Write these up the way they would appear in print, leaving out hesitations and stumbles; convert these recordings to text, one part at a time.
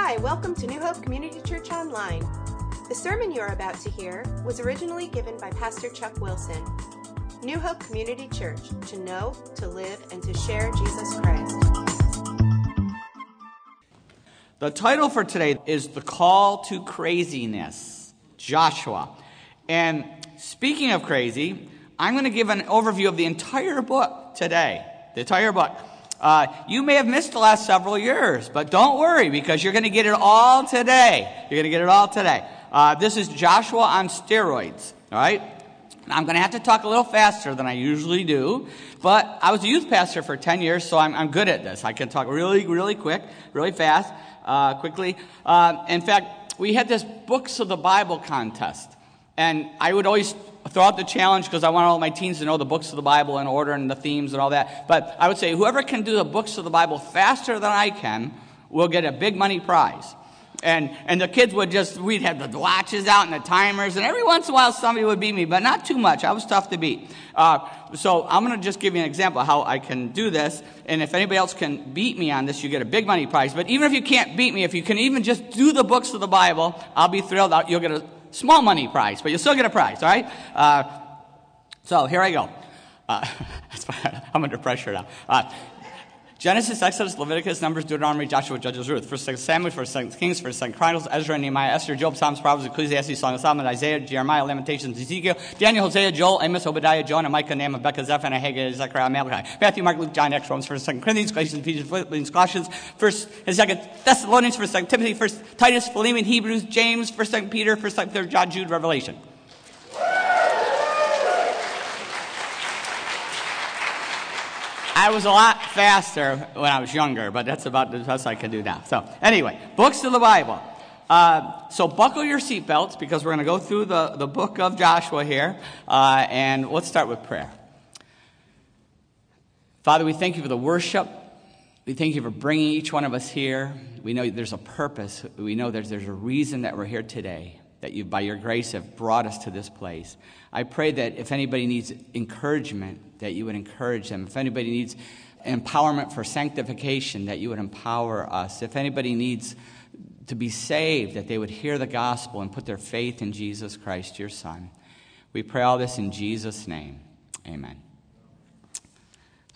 Hi, welcome to New Hope Community Church Online. The sermon you are about to hear was originally given by Pastor Chuck Wilson. New Hope Community Church, to know, to live, and to share Jesus Christ. The title for today is The Call to Craziness, Joshua. And speaking of crazy, I'm going to give an overview of the entire book today, the entire book. You may have missed the last several years, but don't worry because you're going to get it all today. This is Joshua on steroids, all right? I'm going to have to talk a little faster than I usually do, but I was a youth pastor for 10 years, so I'm good at this. I can talk really quick, really fast, quickly. In fact, we had this Books of the Bible contest, and I would always throw out the challenge because I want all my teens to know the books of the Bible in order and the themes and all that. But I would say whoever can do the books of the Bible faster than I can will get a big money prize. And the kids would just, we'd have the watches out and the timers. And every once in a while somebody would beat me, but not too much. I was tough to beat. So I'm going to just give you an example of how I can do this. And if anybody else can beat me on this, you get a big money prize. But even if you can't beat me, if you can even just do the books of the Bible, I'll be thrilled. You'll get a small money prize, but you'll still get a prize, all right? So here I go. I'm under pressure now. Genesis, Exodus, Leviticus, Numbers, Deuteronomy, Joshua, Judges, Ruth, 1 Samuel, 1 Kings, 1 Chronicles, Ezra, Nehemiah, Esther, Job, Psalms, Proverbs, Ecclesiastes, Song of Solomon, Isaiah, Jeremiah, Lamentations, Ezekiel, Daniel, Hosea, Joel, Amos, Obadiah, Jonah, Micah, Nahum, Becca, Zephaniah, Haggai, Zechariah, Malachi, Matthew, Mark, Luke, John, Acts, Romans, 1 Corinthians, Galatians, Ephesians, Philippians, Colossians, 1 and 2 Thessalonians, 1 Timothy, 1 Titus, Philemon, Hebrews, James, 1 Peter, 1 3 John, Jude, Revelation. I was a lot faster when I was younger, but that's about the best I can do now. So anyway, books of the Bible. So buckle your seatbelts because we're going to go through the book of Joshua here. And let's start with prayer. Father, we thank you for the worship. We thank you for bringing each one of us here. We know there's a purpose. We know there's a reason that we're here today, that you, by your grace, have brought us to this place. I pray that if anybody needs encouragement, that you would encourage them. If anybody needs empowerment for sanctification, that you would empower us. If anybody needs to be saved, that they would hear the gospel and put their faith in Jesus Christ, your Son. We pray all this in Jesus' name. Amen.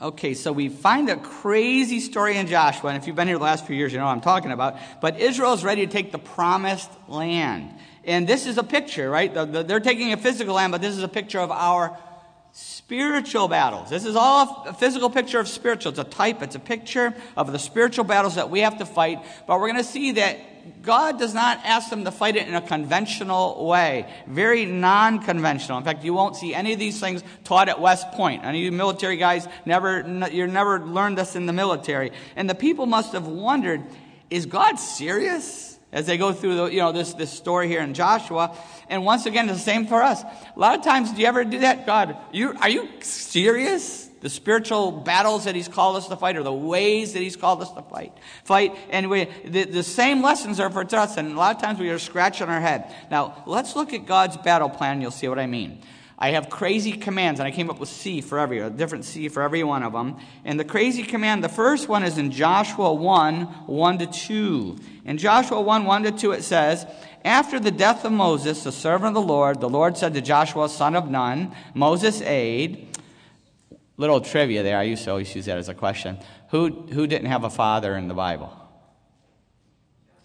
Okay, so we find a crazy story in Joshua, and if you've been here the last few years, you know what I'm talking about. But Israel is ready to take the promised land. And this is a picture, right? They're taking a physical land, but this is a picture of our spiritual battles. This is all a physical picture of spiritual. It's a type, it's a picture of the spiritual battles that we have to fight. But we're going to see that God does not ask them to fight it in a conventional way, very non-conventional. In fact, you won't see any of these things taught at West Point. Any of you military guys, you never learned this in the military. And the people must have wondered, is God serious? As they go through this story here in Joshua. And once again, it's the same for us. A lot of times, do you ever do that? God, are you serious? The spiritual battles that he's called us to fight or the ways that he's called us to fight. And the same lessons are for us. And a lot of times we are scratching our head. Now, let's look at God's battle plan. You'll see what I mean. I have crazy commands, and I came up with a different C for every one of them. And the crazy command, the first one is in Joshua 1, 1-2. In Joshua 1, 1-2, it says, After the death of Moses, the servant of the Lord said to Joshua, son of Nun, Moses' aide. Little trivia there. I used to always use that as a question. Who didn't have a father in the Bible?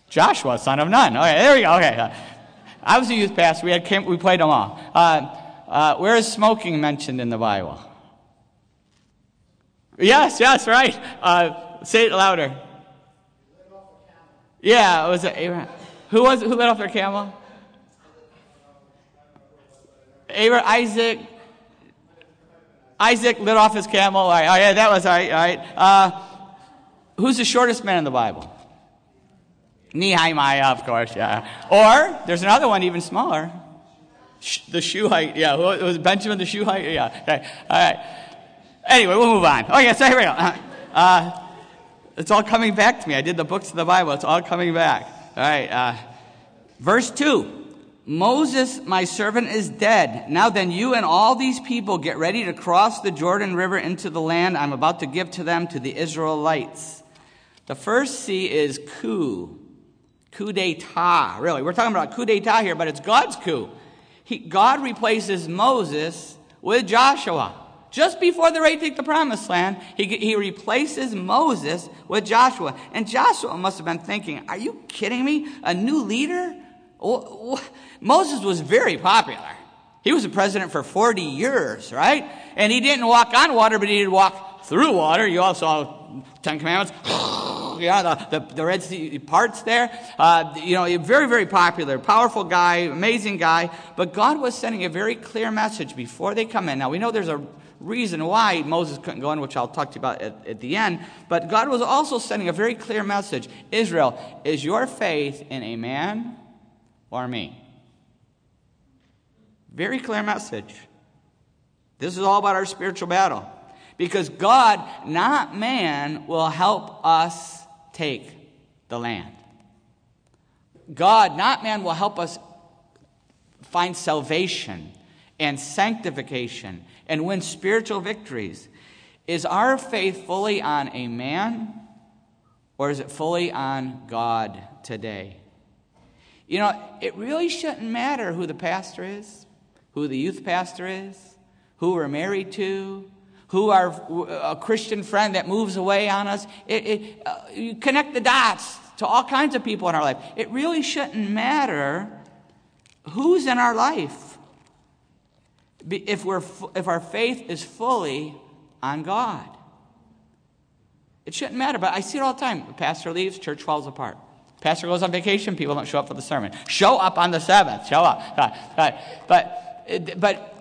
Joshua, son of Nun. Okay, there we go. Okay. I was a youth pastor. We played them all. Where is smoking mentioned in the Bible? Yes, right. Say it louder. Yeah, was it Abraham? Who let off their camel? Isaac lit off his camel. All right, oh yeah, that was all right. All right. Who's the shortest man in the Bible? Nehemiah, of course. Yeah. Or there's another one even smaller. The Shuhite, yeah. It was Benjamin the Shuhite? Yeah. Okay. All right. Anyway, we'll move on. Okay, so here we go. It's all coming back to me. I did the books of the Bible. It's all coming back. All right. Verse 2. Moses, my servant, is dead. Now then, you and all these people get ready to cross the Jordan River into the land I'm about to give to them, to the Israelites. The first C is coup. Coup d'etat, really. We're talking about coup d'etat here, but it's God's coup. God replaces Moses with Joshua. Just before they're ready to take the promised land, he replaces Moses with Joshua. And Joshua must have been thinking, are you kidding me? A new leader? Moses was very popular. He was the president for 40 years, right? And he didn't walk on water, but he did walk through water. You all saw Ten Commandments. The Red Sea parts there. Very, very popular, powerful guy, amazing guy. But God was sending a very clear message before they come in. Now, we know there's a reason why Moses couldn't go in, which I'll talk to you about at the end. But God was also sending a very clear message. Israel, is your faith in a man or me? Very clear message. This is all about our spiritual battle. Because God, not man, will help us take the land. God, not man, will help us find salvation and sanctification and win spiritual victories. Is our faith fully on a man, or is it fully on God today? You know, it really shouldn't matter who the pastor is, who the youth pastor is, who we're married to, who our a Christian friend that moves away on us. You connect the dots to all kinds of people in our life. It really shouldn't matter who's in our life if our faith is fully on God. It shouldn't matter, but I see it all the time. The pastor leaves, church falls apart. Pastor goes on vacation, people don't show up for the sermon. Show up on the Sabbath. Show up. But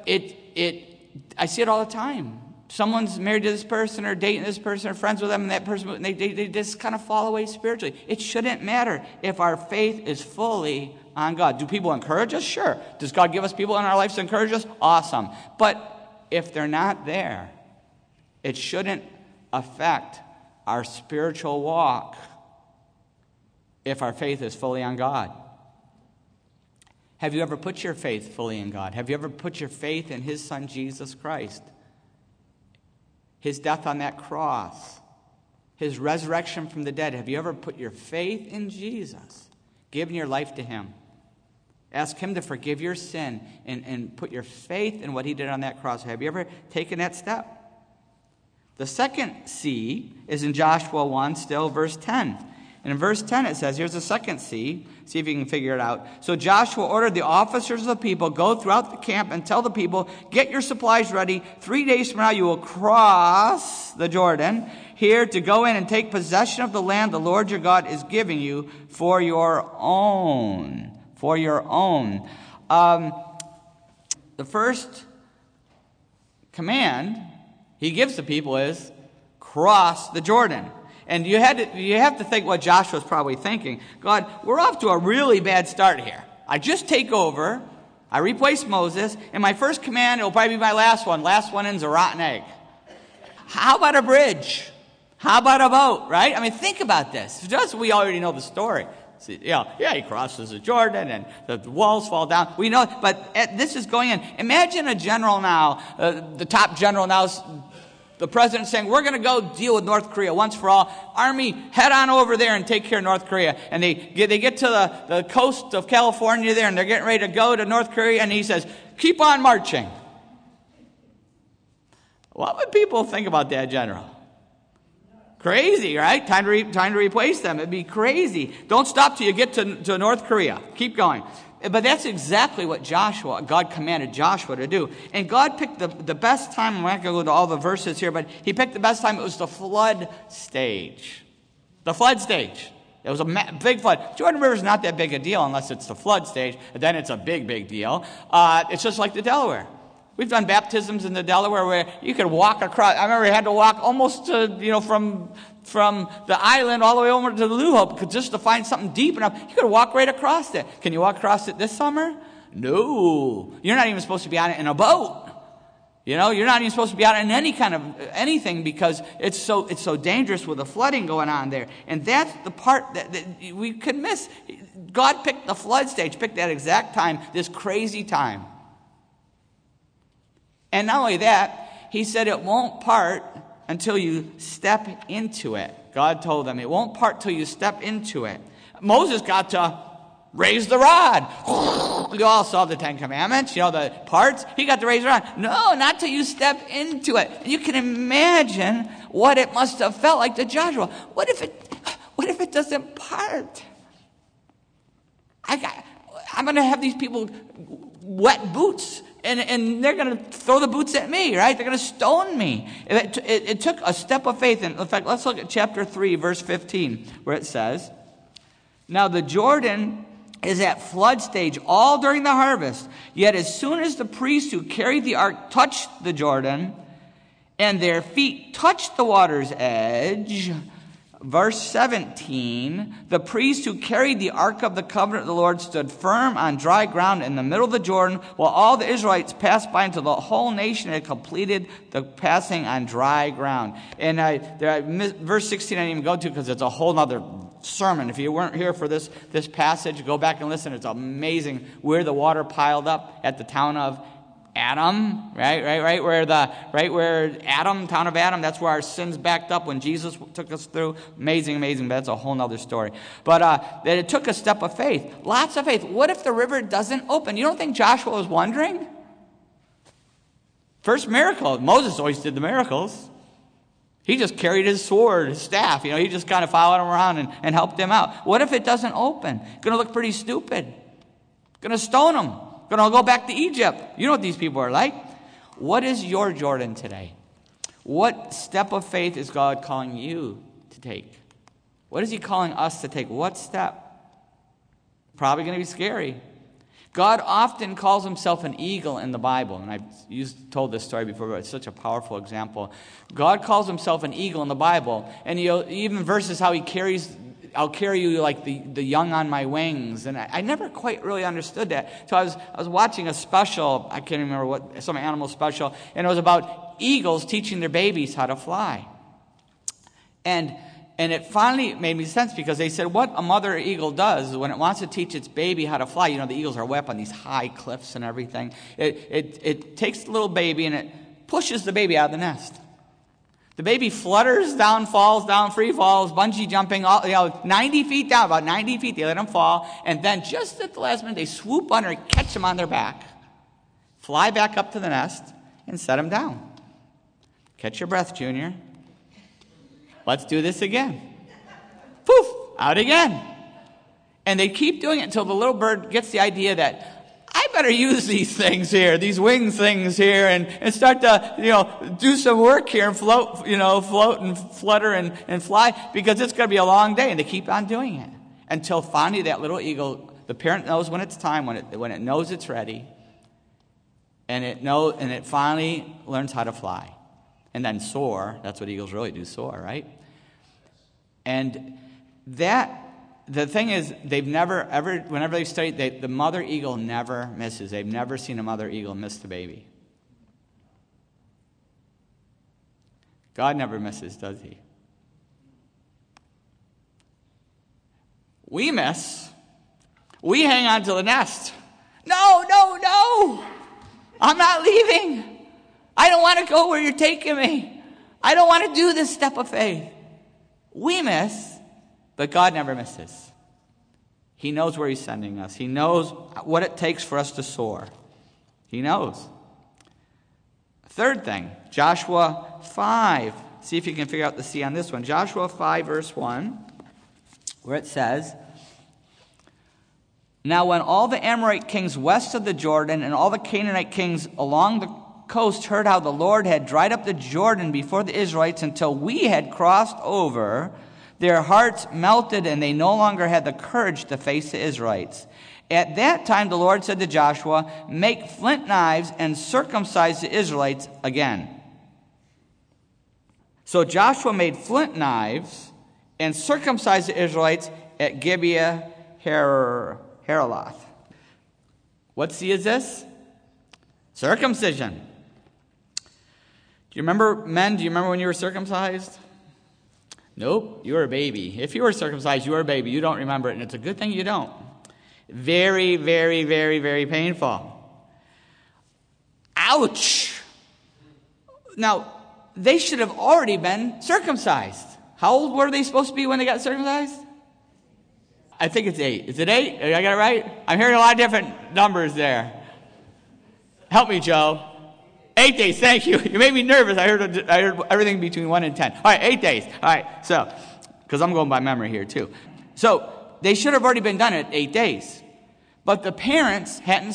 I see it all the time. Someone's married to this person or dating this person or friends with them, and that person, and they just kind of fall away spiritually. It shouldn't matter if our faith is fully on God. Do people encourage us? Sure. Does God give us people in our lives to encourage us? Awesome. But if they're not there, it shouldn't affect our spiritual walk if our faith is fully on God. Have you ever put your faith fully in God? Have you ever put your faith in His Son, Jesus Christ? His death on that cross, His resurrection from the dead. Have you ever put your faith in Jesus, given your life to Him? Ask Him to forgive your sin and put your faith in what He did on that cross. Have you ever taken that step? The second C is in Joshua 1, still, verse 10. And in verse 10 it says, here's the second C. See if you can figure it out. So Joshua ordered the officers of the people, go throughout the camp and tell the people, get your supplies ready. 3 days from now you will cross the Jordan here to go in and take possession of the land the Lord your God is giving you for your own. For your own. The first command he gives the people is, cross the Jordan. And you have to think what Joshua's probably thinking. God, we're off to a really bad start here. I just take over. I replace Moses. And my first command, it'll probably be my last one. Last one ends a rotten egg. How about a bridge? How about a boat, right? I mean, think about this. Just, we already know the story. See, yeah, he crosses the Jordan and the walls fall down. We know, but this is going in. Imagine a general now, the top general now's the president's saying, we're going to go deal with North Korea once for all. Army, head on over there and take care of North Korea. And they get to the coast of California there, and they're getting ready to go to North Korea. And he says, keep on marching. What would people think about that general? Crazy, right? Time to replace them. It'd be crazy. Don't stop till you get to North Korea. Keep going. But that's exactly what God commanded Joshua to do. And God picked the best time. I'm not going to go into all the verses here, but He picked the best time. It was the flood stage. The flood stage. It was a big flood. Jordan River is not that big a deal unless it's the flood stage. Then it's a big, big deal. It's just like the Delaware. We've done baptisms in the Delaware where you could walk across. I remember I had to walk almost to, from the island all the way over to the New Hope just to find something deep enough. You could walk right across it. Can you walk across it this summer? No. You're not even supposed to be on it in a boat. You're not even supposed to be out in any kind of anything because it's so dangerous with the flooding going on there. And that's the part that we could miss. God picked the flood stage, picked that exact time, this crazy time. And not only that, He said it won't part until you step into it. God told them, it won't part till you step into it. Moses got to raise the rod. You all saw the Ten Commandments, you know, the parts. He got to raise the rod. No, not till you step into it. You can imagine what it must have felt like to Joshua. What if it doesn't part? I'm going to have these people wet boots, and they're going to throw the boots at me, right? They're going to stone me. It took a step of faith. And in fact, let's look at chapter 3, verse 15, where it says, "Now the Jordan is at flood stage all during the harvest. Yet as soon as the priests who carried the ark touched the Jordan, and their feet touched the water's edge..." Verse 17, "The priests who carried the ark of the covenant of the Lord stood firm on dry ground in the middle of the Jordan, while all the Israelites passed by until the whole nation had completed the passing on dry ground." And verse 16 I didn't even go to because it's a whole other sermon. If you weren't here for this passage, go back and listen. It's amazing where the water piled up at the town of Adam, town of Adam, that's where our sins backed up when Jesus took us through. Amazing, amazing, but that's a whole nother story. But that it took a step of faith, lots of faith. What if the river doesn't open? You don't think Joshua was wondering? First miracle, Moses always did the miracles. He just carried his sword, his staff, you know, he just kind of followed him around and helped him out. What if it doesn't open? Going to look pretty stupid. Going to stone him. Going to go back to Egypt. You know what these people are like. What is your Jordan today? What step of faith is God calling you to take? What is he calling us to take? What step? Probably going to be scary. God often calls himself an eagle in the Bible. And I've told this story before, but it's such a powerful example. God calls himself an eagle in the Bible. And even verses how he carries... I'll carry you like the young on my wings. And I never quite really understood that. So I was watching a special, I can't remember what, some animal special, and it was about eagles teaching their babies how to fly. And it finally made me sense because they said what a mother eagle does when it wants to teach its baby how to fly, you know, the eagles are way up on these high cliffs and everything. It takes the little baby and it pushes the baby out of the nest. The baby flutters down, falls down, free falls, bungee jumping, all, 90 feet down, about 90 feet. They let him fall. And then just at the last minute, they swoop under and catch him on their back, fly back up to the nest, and set him down. Catch your breath, Junior. Let's do this again. Poof, out again. And they keep doing it until the little bird gets the idea that, I better use these things here, these wing things here, and start to, do some work here and float and flutter and fly, because it's going to be a long day. And they keep on doing it until finally that little eagle, the parent knows when it's time, when it knows it's ready, and it finally learns how to fly and then soar. That's what eagles really do, soar, right? And that... The thing is, they've never, ever, whenever they've studied, the mother eagle never misses. They've never seen a mother eagle miss the baby. God never misses, does he? We miss. We hang on to the nest. No. I'm not leaving. I don't want to go where you're taking me. I don't want to do this step of faith. We miss. But God never misses. He knows where he's sending us. He knows what it takes for us to soar. He knows. Third thing, Joshua 5. See if you can figure out the C on this one. Joshua 5, verse 1, where it says, "Now when all the Amorite kings west of the Jordan and all the Canaanite kings along the coast heard how the Lord had dried up the Jordan before the Israelites until we had crossed over... Their hearts melted, and they no longer had the courage to face the Israelites. At that time the Lord said to Joshua, 'Make flint knives and circumcise the Israelites again.' So Joshua made flint knives and circumcised the Israelites at Gibeah Haraloth." What C is this? Circumcision. Do you remember, men, do you remember when you were circumcised? Nope, you were a baby. If you were circumcised, you were a baby. You don't remember it, and it's a good thing you don't. Very, very, very, very painful. Ouch! Now, they should have already been circumcised. How old were they supposed to be when they got circumcised? I think it's 8. Is it 8? I got it right? I'm hearing a lot of different numbers there. Help me, Joe. 8 days. Thank you. You made me nervous. I heard everything between 1 and 10. All right, 8 days. All right. So, because I'm going by memory here too. So they should have already been done at 8 days, but the parents hadn't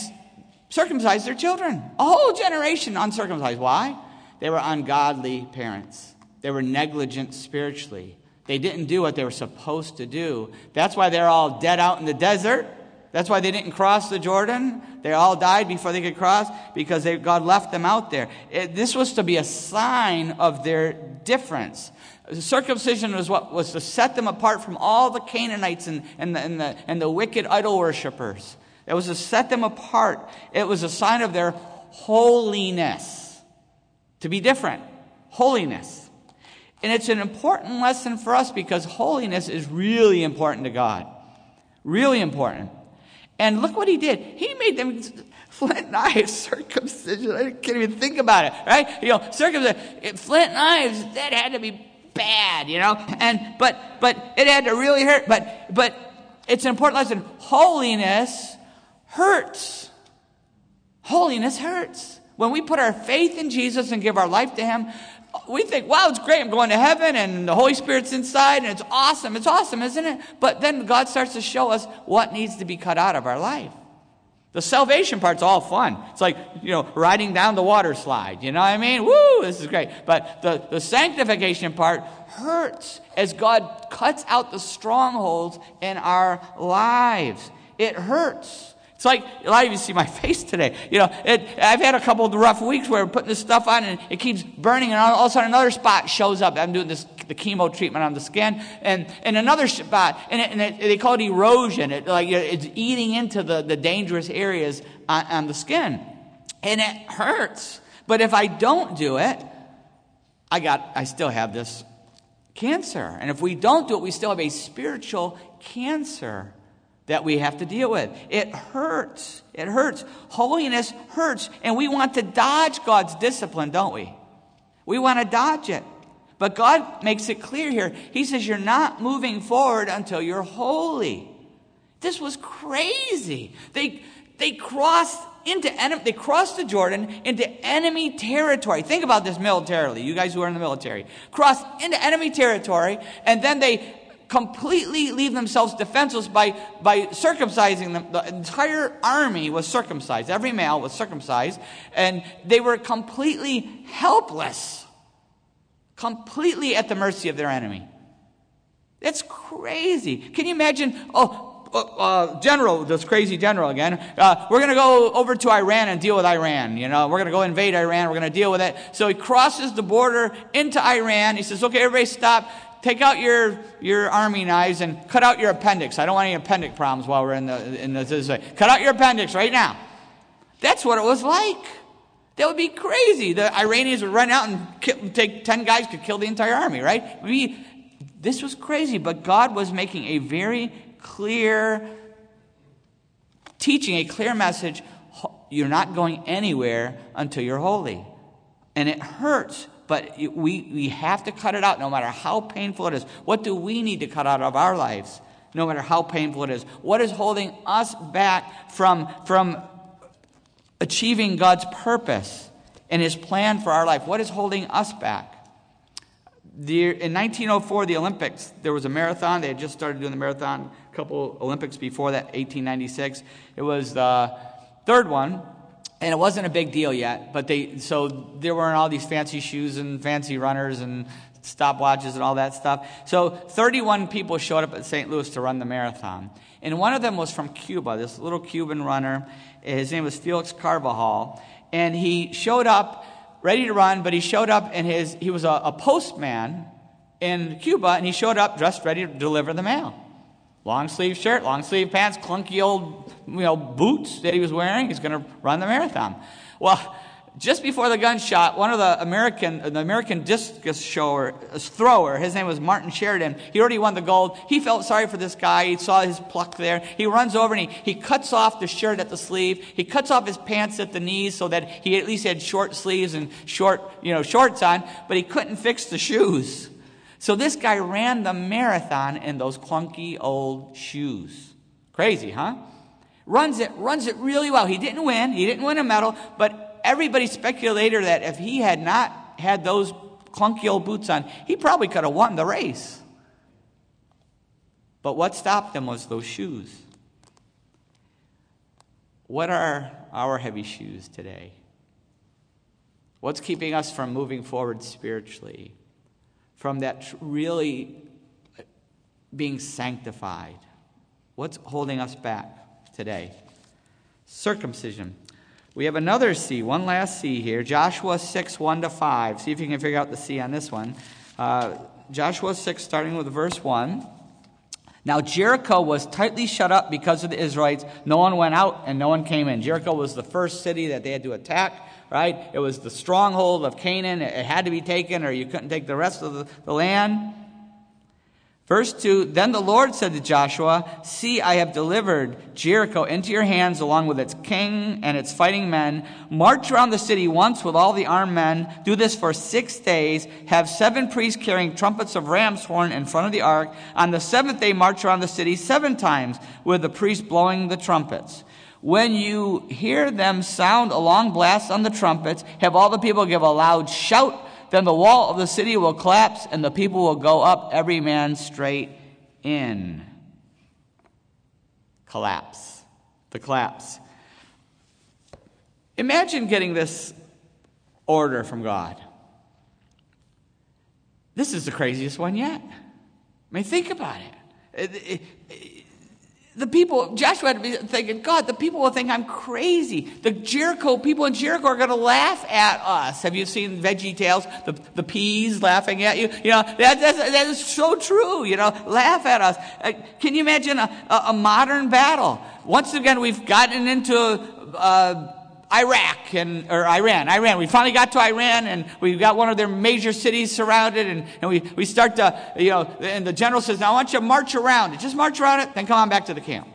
circumcised their children. A whole generation uncircumcised. Why? They were ungodly parents. They were negligent spiritually. They didn't do what they were supposed to do. That's why they're all dead out in the desert. That's why they didn't cross the Jordan. They all died before they could cross because God left them out there. This was to be a sign of their difference. Circumcision was what was to set them apart from all the Canaanites and the wicked idol worshippers. It was to set them apart. It was a sign of their holiness. To be different. Holiness. And it's an important lesson for us because holiness is really important to God. Really important. And look what he did. He made them flint knives, circumcision. I can't even think about it, right? You know, circumcision, flint knives, that had to be bad, you know? And but it had to really hurt. But it's an important lesson. Holiness hurts. Holiness hurts. When we put our faith in Jesus and give our life to him, we think, wow, it's great, I'm going to heaven, and the Holy Spirit's inside, and it's awesome. It's awesome, isn't it? But then God starts to show us what needs to be cut out of our life. The salvation part's all fun. It's like, you know, riding down the water slide. You know what I mean? Woo, this is great. But the sanctification part hurts as God cuts out the strongholds in our lives. It hurts. It's like, a lot of you see my face today. You know, I've had a couple of rough weeks where I'm putting this stuff on and it keeps burning, and all of a sudden another spot shows up. I'm doing the chemo treatment on the skin, and another spot, and they call it erosion. It's eating into the dangerous areas on the skin, and it hurts. But if I don't do it, I still have this cancer, and if we don't do it, we still have a spiritual cancer that we have to deal with. It hurts. It hurts. Holiness hurts. And we want to dodge God's discipline, don't we? We want to dodge it. But God makes it clear here. He says you're not moving forward until you're holy. This was crazy. They crossed the Jordan into enemy territory. Think about this militarily. You guys who are in the military. Crossed into enemy territory, and then they completely leave themselves defenseless by circumcising them. The entire army was circumcised. Every male was circumcised. And they were completely helpless. Completely at the mercy of their enemy. That's crazy. Can you imagine? This crazy general again. We're going to go over to Iran and deal with Iran. You know, we're going to go invade Iran. We're going to deal with it. So he crosses the border into Iran. He says, okay, everybody stop. Take out your army knives and cut out your appendix. I don't want any appendix problems while we're in this way. Cut out your appendix right now. That's what it was like. That would be crazy. The Iranians would run out and take 10 guys, could kill the entire army, right? This was crazy, but God was making a very clear teaching, a clear message. You're not going anywhere until you're holy. And it hurts. But we have to cut it out no matter how painful it is. What do we need to cut out of our lives no matter how painful it is? What is holding us back from achieving God's purpose and his plan for our life? What is holding us back? In 1904, the Olympics, there was a marathon. They had just started doing the marathon a couple Olympics before that, 1896. It was the third one. And it wasn't a big deal yet, but so there weren't all these fancy shoes and fancy runners and stopwatches and all that stuff. So 31 people showed up at St. Louis to run the marathon. And one of them was from Cuba, this little Cuban runner. His name was Felix Carvajal. And he showed up ready to run, but he showed up in he was a postman in Cuba, and he showed up dressed ready to deliver the mail. Long sleeve shirt, long sleeve pants, clunky old, boots that he was wearing. He's going to run the marathon. Well, just before the gunshot, one of the American discus thrower, his name was Martin Sheridan. He already won the gold. He felt sorry for this guy. He saw his pluck there. He runs over and he cuts off the shirt at the sleeve. He cuts off his pants at the knees so that he at least had short sleeves and shorts on, but he couldn't fix the shoes. So this guy ran the marathon in those clunky old shoes. Crazy, huh? Runs it really well. He didn't win. He didn't win a medal, but everybody speculated that if he had not had those clunky old boots on, he probably could have won the race. But what stopped him was those shoes. What are our heavy shoes today? What's keeping us from moving forward spiritually? From that really being sanctified? What's holding us back today? Circumcision. We have another C, one last C here. Joshua 6, 1 to 5. See if you can figure out the C on this one. Joshua 6, starting with verse 1. Now Jericho was tightly shut up because of the Israelites. No one went out and no one came in. Jericho was the first city that they had to attack, right? It was the stronghold of Canaan. It had to be taken or you couldn't take the rest of the land. Verse 2, then the Lord said to Joshua, see, I have delivered Jericho into your hands along with its king and its fighting men. March around the city once with all the armed men. Do this for 6 days. Have 7 priests carrying trumpets of ram's horn in front of the ark. On the 7th day, march around the city 7 times with the priests blowing the trumpets. When you hear them sound a long blast on the trumpets, have all the people give a loud shout. Then the wall of the city will collapse and the people will go up, every man straight in. Collapse. The collapse. Imagine getting this order from God. This is the craziest one yet. I mean, think about it. The people, Joshua had to be thinking, God, the people will think I'm crazy. The Jericho, people in Jericho are going to laugh at us. Have you seen Veggie Tales? The peas laughing at you? You know, that is so true. You know, laugh at us. Can you imagine a modern battle? Once again, we've gotten into Iran. We finally got to Iran, and we got one of their major cities surrounded, and we start to, you know, and the general says, now I want you to march around it. Just march around it, then come on back to the camp.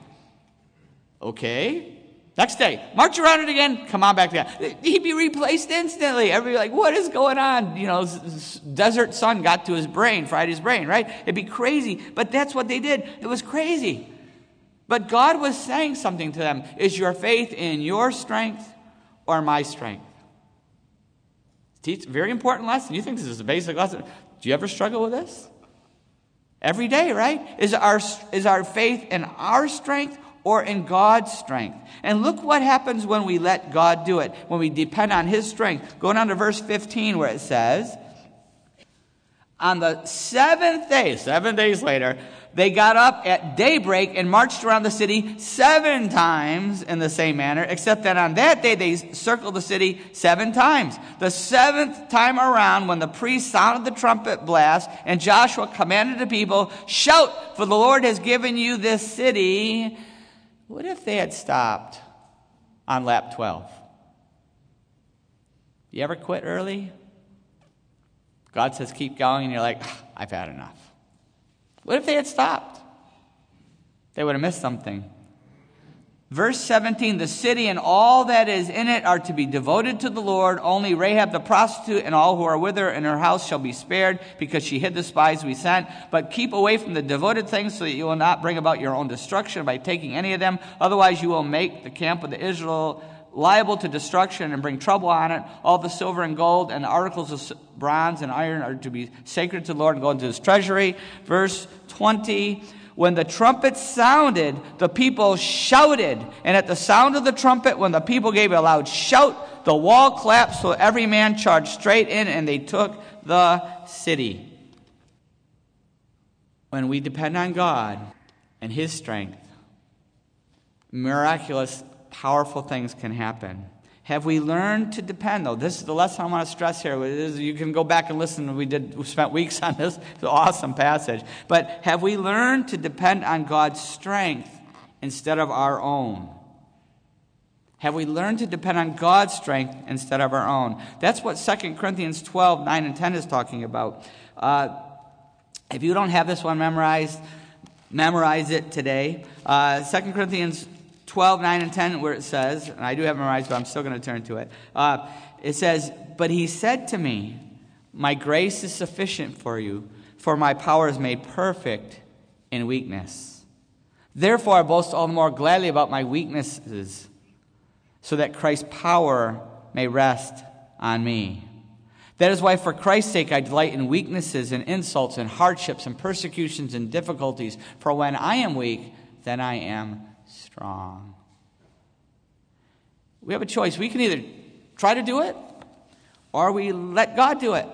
Okay. Next day, march around it again, come on back to the camp. He'd be replaced instantly. Everybody like, what is going on? You know, desert sun got to his brain, fried his brain, right? It'd be crazy, but that's what they did. It was crazy. But God was saying something to them. Is your faith in your strength or my strength? Teach very important lesson. You think this is a basic lesson. Do you ever struggle with this? Every day, right? Is our faith in our strength or in God's strength? And look what happens when we let God do it, when we depend on his strength. Go down to verse 15 where it says, on the 7th day, 7 days later, they got up at daybreak and marched around the city 7 times in the same manner, except that on that day they circled the city 7 times. The 7th time around, when the priest sounded the trumpet blast and Joshua commanded the people, shout, for the Lord has given you this city. What if they had stopped on lap 12? You ever quit early? God says, keep going, and you're like, I've had enough. What if they had stopped? They would have missed something. Verse 17, the city and all that is in it are to be devoted to the Lord. Only Rahab the prostitute and all who are with her in her house shall be spared, because she hid the spies we sent. But keep away from the devoted things so that you will not bring about your own destruction by taking any of them. Otherwise, you will make the camp of the Israelites liable to destruction and bring trouble on it. All the silver and gold and the articles of bronze and iron are to be sacred to the Lord and go into his treasury. Verse 20, when the trumpet sounded, the people shouted. And at the sound of the trumpet, when the people gave a loud shout, the wall collapsed, so every man charged straight in, and they took the city. When we depend on God and his strength, miraculous, powerful things can happen. Have we learned to depend, though? This is the lesson I want to stress here. You can go back and listen. We spent weeks on this. It's an awesome passage. But have we learned to depend on God's strength instead of our own? Have we learned to depend on God's strength instead of our own? That's what 2 Corinthians 12, 9 and 10 is talking about. If you don't have this one memorized, memorize it today. 2 Corinthians 12, 9, and 10, where it says, and I do have memorized, but I'm still going to turn to it. It says, but he said to me, my grace is sufficient for you, For my power is made perfect in weakness. Therefore, I boast all the more gladly about my weaknesses, so that Christ's power may rest on me. That is why, for Christ's sake, I delight in weaknesses and insults and hardships and persecutions and difficulties. For when I am weak, then I am strong. We have a choice. We can either try to do it, or we let God do it.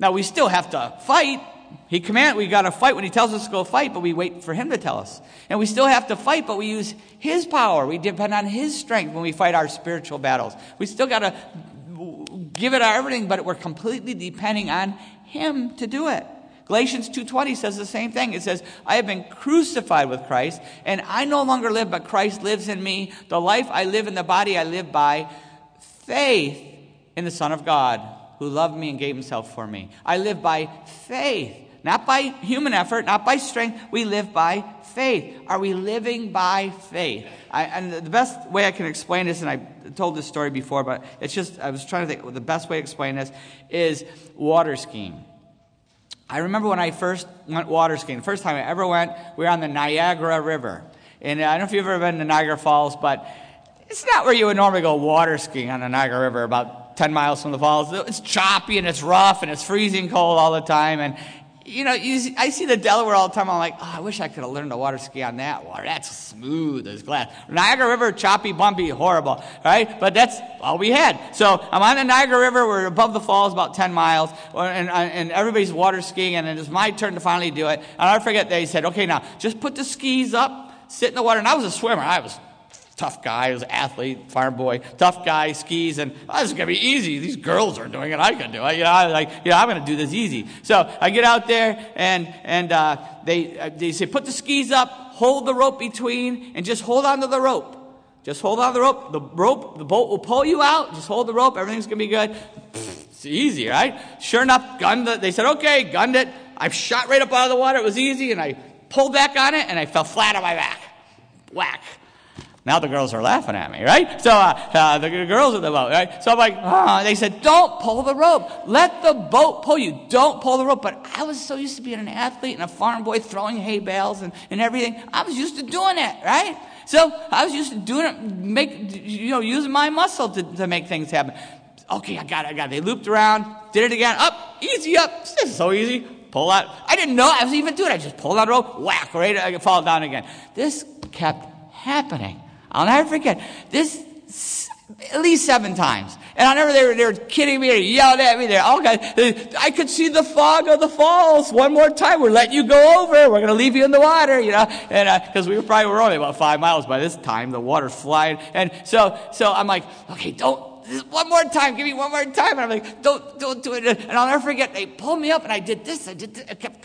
Now, we still have to fight. We got to fight when he tells us to go fight, but we wait for him to tell us. And we still have to fight, but we use his power. We depend on his strength when we fight our spiritual battles. We still got to give it our everything, but we're completely depending on him to do it. Galatians 2:20 says the same thing. It says, I have been crucified with Christ, and I no longer live, but Christ lives in me. The life I live in the body, I live by faith in the Son of God, who loved me and gave himself for me. I live by faith, not by human effort, not by strength. We live by faith. Are we living by faith? And the best way I can explain this, and I told this story before, but it's just, I was trying to think, the best way to explain this is water skiing. I remember when I first went water skiing, the first time I ever went, we were on the Niagara River. And I don't know if you've ever been to Niagara Falls, but it's not where you would normally go water skiing on the Niagara River, about 10 miles from the falls. It's choppy and it's rough and it's freezing cold all the time. And, you know, I see the Delaware all the time. I'm like, oh, I wish I could have learned to water ski on that water. That's smooth as glass. Niagara River, choppy, bumpy, horrible, right? But that's all we had. So I'm on the Niagara River. We're above the falls, about 10 miles, and everybody's water skiing, and it was my turn to finally do it. And I forget, they said, okay, now, just put the skis up, sit in the water. And I was a swimmer. I was tough guy. I was an athlete, farm boy, tough guy, skis, and oh, this is going to be easy. These girls are doing it. I can do it. You know, I was like, yeah, I'm going to do this easy. So I get out there, and they say, put the skis up, hold the rope between, and just hold on to the rope. Just hold on to the rope. The boat will pull you out. Just hold the rope. Everything's going to be good. It's easy, right? Sure enough, they said, okay, gunned it. I shot right up out of the water. It was easy, and I pulled back on it, and I fell flat on my back. Whack. Now the girls are laughing at me, right? So the girls are the boat, right? So I'm like, they said, don't pull the rope. Let the boat pull you. Don't pull the rope. But I was so used to being an athlete and a farm boy throwing hay bales and everything. I was used to doing it, right? So I was used to doing it, using my muscle to make things happen. Okay, I got it. They looped around, did it again. Up, easy up. This is so easy. Pull out. I didn't know I was even doing it. I just pulled out the rope, whack, right? I fall down again. This kept happening. I'll never forget this at least 7 times. And I remember they were kidding me. They yelled at me. They all got. I could see the fog of the falls. One more time, we're letting you go over. We're going to leave you in the water, you know. And because we were only about 5 miles by this time, the water's flying. And so I'm like, okay, don't. One more time, give me one more time. And I'm like, don't do it. And I'll never forget. They pulled me up, and I did this. I did this. I kept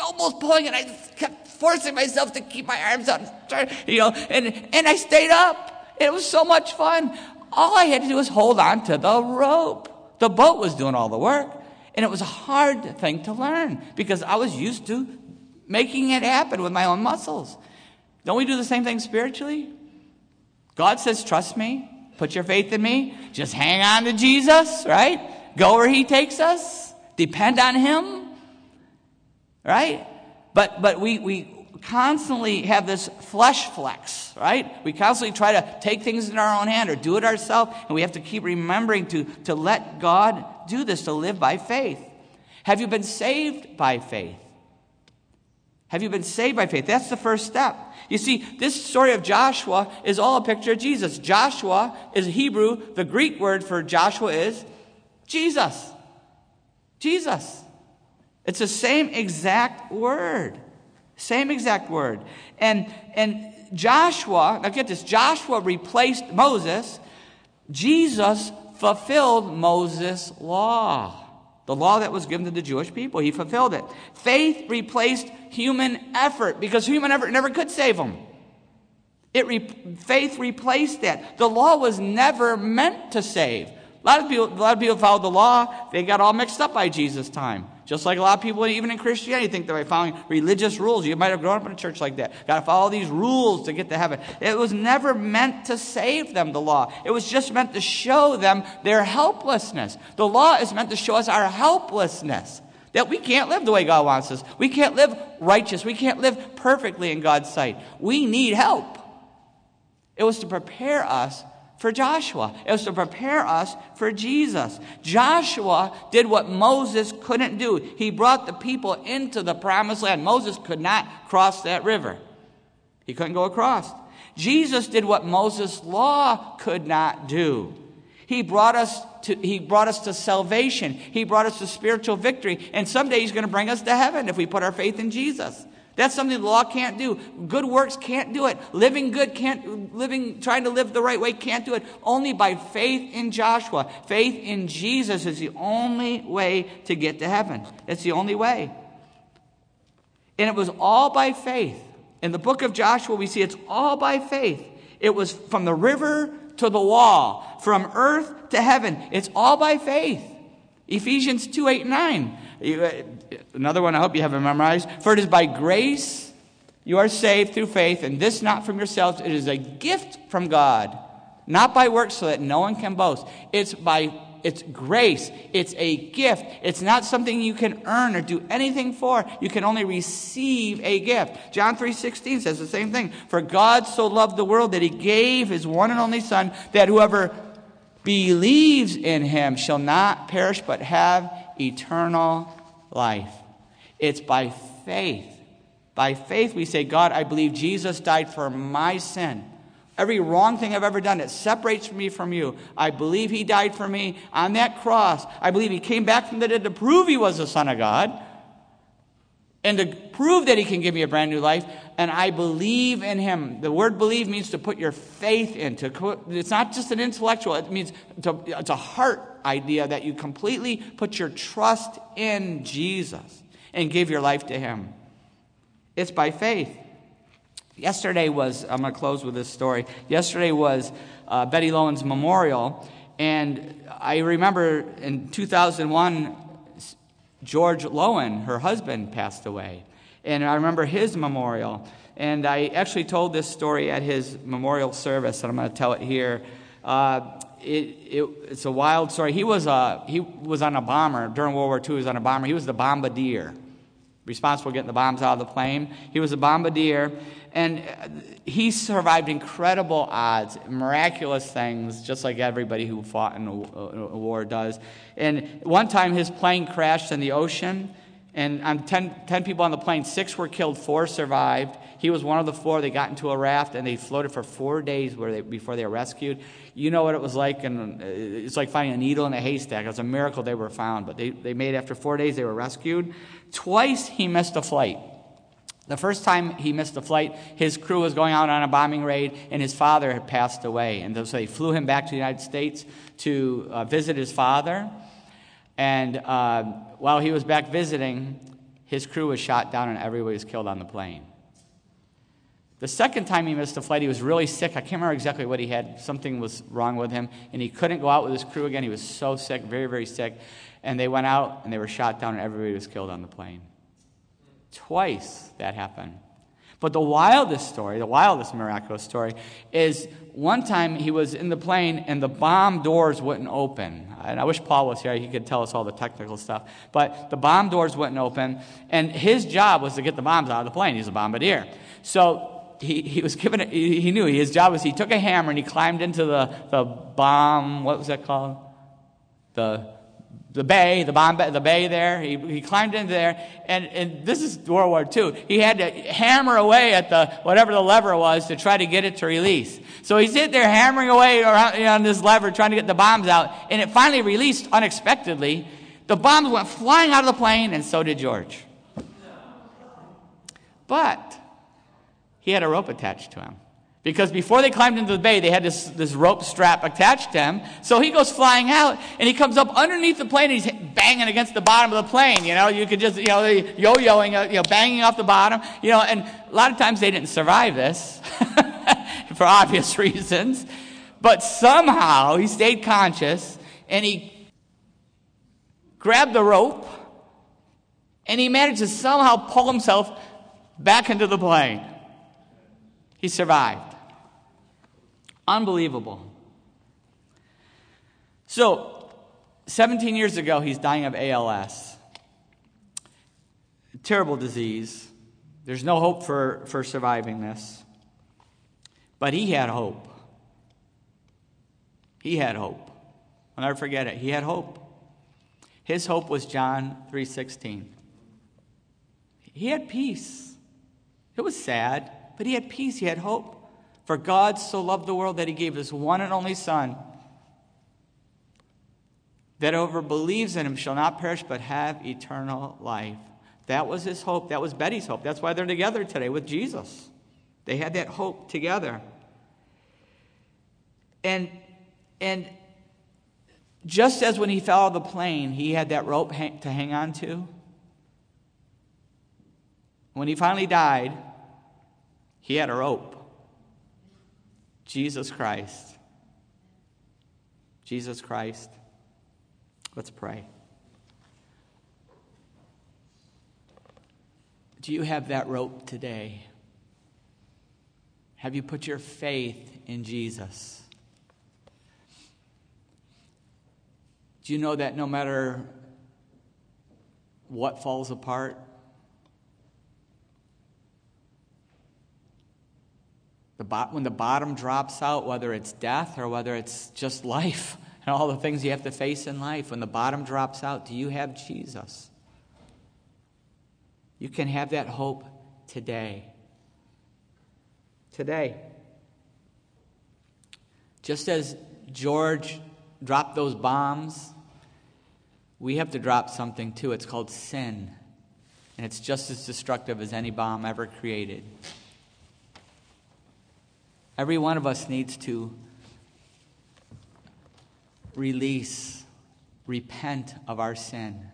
almost pulling, and I kept forcing myself to keep my arms out, and I stayed up. It was so much fun. All I had to do was hold on to the rope. The boat was doing all the work, and it was a hard thing to learn because I was used to making it happen with my own muscles. Don't we do the same thing spiritually? God says, trust me, put your faith in me, just hang on to Jesus, right? Go where he takes us, depend on him, right? But we constantly have this flesh flex, right? We constantly try to take things in our own hand or do it ourselves, and we have to keep remembering to let God do this, to live by faith. Have you been saved by faith? Have you been saved by faith? That's the first step. You see, this story of Joshua is all a picture of Jesus. Joshua is Hebrew. The Greek word for Joshua is Jesus. Jesus. It's the same exact word. Same exact word. And Joshua, now get this, Joshua replaced Moses. Jesus fulfilled Moses' law. The law that was given to the Jewish people. He fulfilled it. Faith replaced human effort because human effort never could save them. Faith replaced that. The law was never meant to save. A lot of people followed the law. They got all mixed up by Jesus' time. Just like a lot of people, even in Christianity, think that by following religious rules, you might have grown up in a church like that. Got to follow these rules to get to heaven. It was never meant to save them, the law. It was just meant to show them their helplessness. The law is meant to show us our helplessness. that we can't live the way God wants us. We can't live righteous. We can't live perfectly in God's sight. We need help. It was to prepare us for Joshua. It was to prepare us for Jesus. Joshua did what Moses couldn't do. He brought the people into the promised land. Moses could not cross that river. He couldn't go across. Jesus did what Moses' law could not do. He brought us to salvation. He brought us to spiritual victory. And someday he's going to bring us to heaven if we put our faith in Jesus. That's something the law can't do. Good works can't do it. Trying to live the right way can't do it. Only by faith in Joshua. Faith in Jesus is the only way to get to heaven. It's the only way. And it was all by faith. In the book of Joshua, we see it's all by faith. It was from the river to the wall, from earth to heaven. It's all by faith. Ephesians 2:8-9. Another one I hope you haven't memorized. For it is by grace you are saved through faith, and this not from yourselves. It is a gift from God, not by works, so that no one can boast. It's grace. It's a gift. It's not something you can earn or do anything for. You can only receive a gift. John 3:16 says the same thing. For God so loved the world that he gave his one and only Son, that whoever believes in him shall not perish but have eternal life. It's by faith. By faith we say, God, I believe Jesus died for my sin. Every wrong thing I've ever done, it separates me from you. I believe he died for me on that cross. I believe he came back from the dead to prove he was the Son of God and to prove that he can give me a brand new life. And I believe in him. The word believe means to put your faith into. It's not just an intellectual. It means it's a heart idea that you completely put your trust in Jesus and give your life to him. It's by faith. I'm going to close with this story. Yesterday was Betty Lowen's memorial. And I remember in 2001, George Lowen, her husband, passed away. And I remember his memorial. And I actually told this story at his memorial service, and I'm going to tell it here. It's a wild story. He was on a bomber. During World War II, he was on a bomber. He was the bombardier, responsible for getting the bombs out of the plane. He was a bombardier, and he survived incredible odds, miraculous things, just like everybody who fought in a war does. And one time his plane crashed in the ocean, and on 10 people on the plane, 6 were killed, 4 survived. He was one of the 4. They got into a raft, and they floated for 4 days before they were rescued. You know what it was like, and it's like finding a needle in a haystack. It was a miracle they were found, but they made it after 4 days. They were rescued. Twice he missed a flight. The first time he missed a flight, his crew was going out on a bombing raid, and his father had passed away. And so they flew him back to the United States to visit his father. And while he was back visiting, his crew was shot down, and everybody was killed on the plane. The second time he missed a flight, he was really sick. I can't remember exactly what he had. Something was wrong with him, and he couldn't go out with his crew again. He was so sick, very, very sick. And they went out, and they were shot down, and everybody was killed on the plane. Twice that happened. But the wildest story, the wildest miraculous story, is one time he was in the plane and the bomb doors wouldn't open. And I wish Paul was here. He could tell us all the technical stuff. But the bomb doors wouldn't open, and his job was to get the bombs out of the plane. He's a bombardier. So he was given it. He knew his job was he took a hammer and he climbed into the bomb, what was that called? The bay there. He climbed into there, and this is World War II. He had to hammer away at whatever the lever was to try to get it to release. So he's in there hammering away on this lever trying to get the bombs out, and it finally released unexpectedly. The bombs went flying out of the plane, and so did George. But he had a rope attached to him, because before they climbed into the bay, they had this rope strap attached to him. So he goes flying out, and he comes up underneath the plane, and he's banging against the bottom of the plane. You could just, yo-yoing, banging off the bottom. And a lot of times they didn't survive this for obvious reasons. But somehow he stayed conscious, and he grabbed the rope, and he managed to somehow pull himself back into the plane. He survived. Unbelievable. So, 17 years ago, he's dying of ALS. terrible disease. There's no hope for surviving this. But he had hope. He had hope. I'll never forget it. He had hope. His hope was John 3:16. He had peace. It was sad, but he had peace. He had hope. For God so loved the world that he gave his one and only Son, that whoever believes in him shall not perish but have eternal life. That was his hope. That was Betty's hope. That's why they're together today with Jesus. They had that hope together. And just as when he fell out of the plane, he had that rope to hang on to. When he finally died, he had a rope. Jesus Christ. Jesus Christ. Let's pray. Do you have that rope today? Have you put your faith in Jesus? Do you know that no matter what falls apart, when the bottom drops out, whether it's death or whether it's just life and all the things you have to face in life, when the bottom drops out, do you have Jesus? You can have that hope today. Today. Just as George dropped those bombs, we have to drop something too. It's called sin. And it's just as destructive as any bomb ever created. Every one of us needs to release, repent of our sin.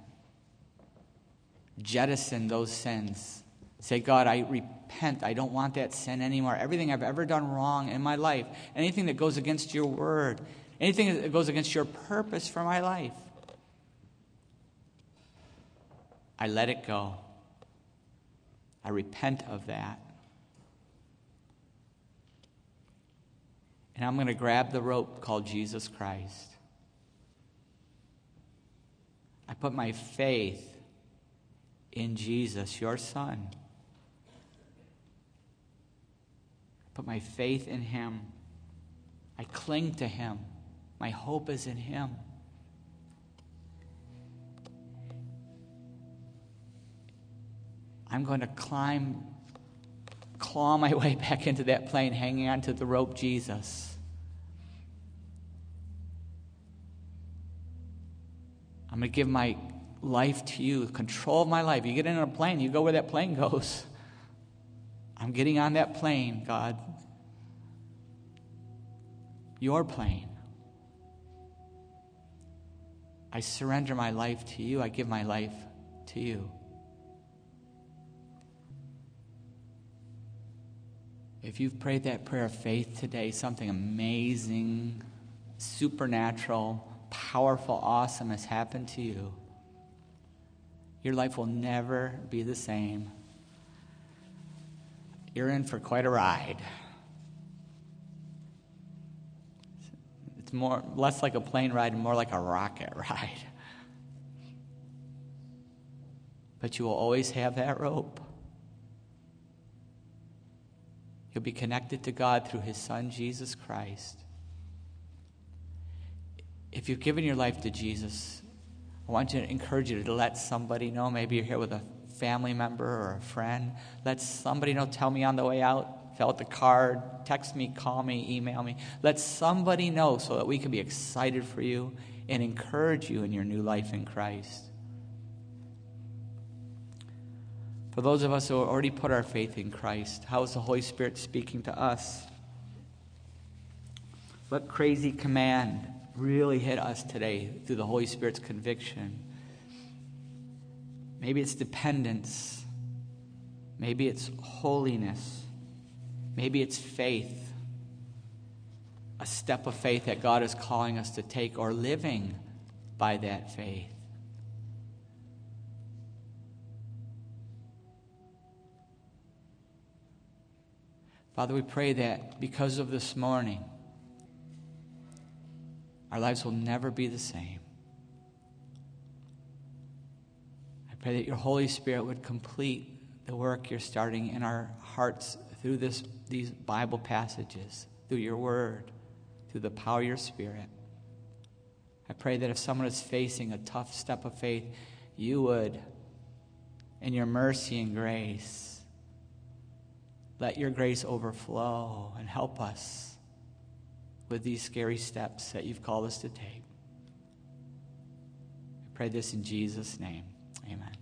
Jettison those sins. Say, God, I repent. I don't want that sin anymore. Everything I've ever done wrong in my life, anything that goes against your word, anything that goes against your purpose for my life, I let it go. I repent of that. And I'm going to grab the rope called Jesus Christ. I put my faith in Jesus, your Son. I put my faith in him. I cling to him. My hope is in him. I'm going to claw my way back into that plane, hanging onto the rope, Jesus. I'm going to give my life to you, control of my life. You get in a plane, you go where that plane goes. I'm getting on that plane, God. Your plane. I surrender my life to you. I give my life to you. If you've prayed that prayer of faith today, something amazing, supernatural, powerful, awesome has happened to you. Your life will never be the same. You're in for quite a ride. It's less like a plane ride and more like a rocket ride. But you will always have that rope. You'll be connected to God through his Son, Jesus Christ. If you've given your life to Jesus, I want you to encourage you to let somebody know. Maybe you're here with a family member or a friend. Let somebody know. Tell me on the way out. Fill out the card. Text me, call me, email me. Let somebody know so that we can be excited for you and encourage you in your new life in Christ. For those of us who have already put our faith in Christ, how is the Holy Spirit speaking to us? What crazy command really hit us today through the Holy Spirit's conviction? Maybe it's dependence. Maybe it's holiness. Maybe it's faith. A step of faith that God is calling us to take, or living by that faith. Father, we pray that because of this morning, our lives will never be the same. I Pray that your Holy Spirit would complete the work you're starting in our hearts through these Bible passages, through your word, through the power of your Spirit. I pray that if someone is facing a tough step of faith, you would, in your mercy and grace, let your grace overflow and help us with these scary steps that you've called us to take. I pray this in Jesus' name. Amen.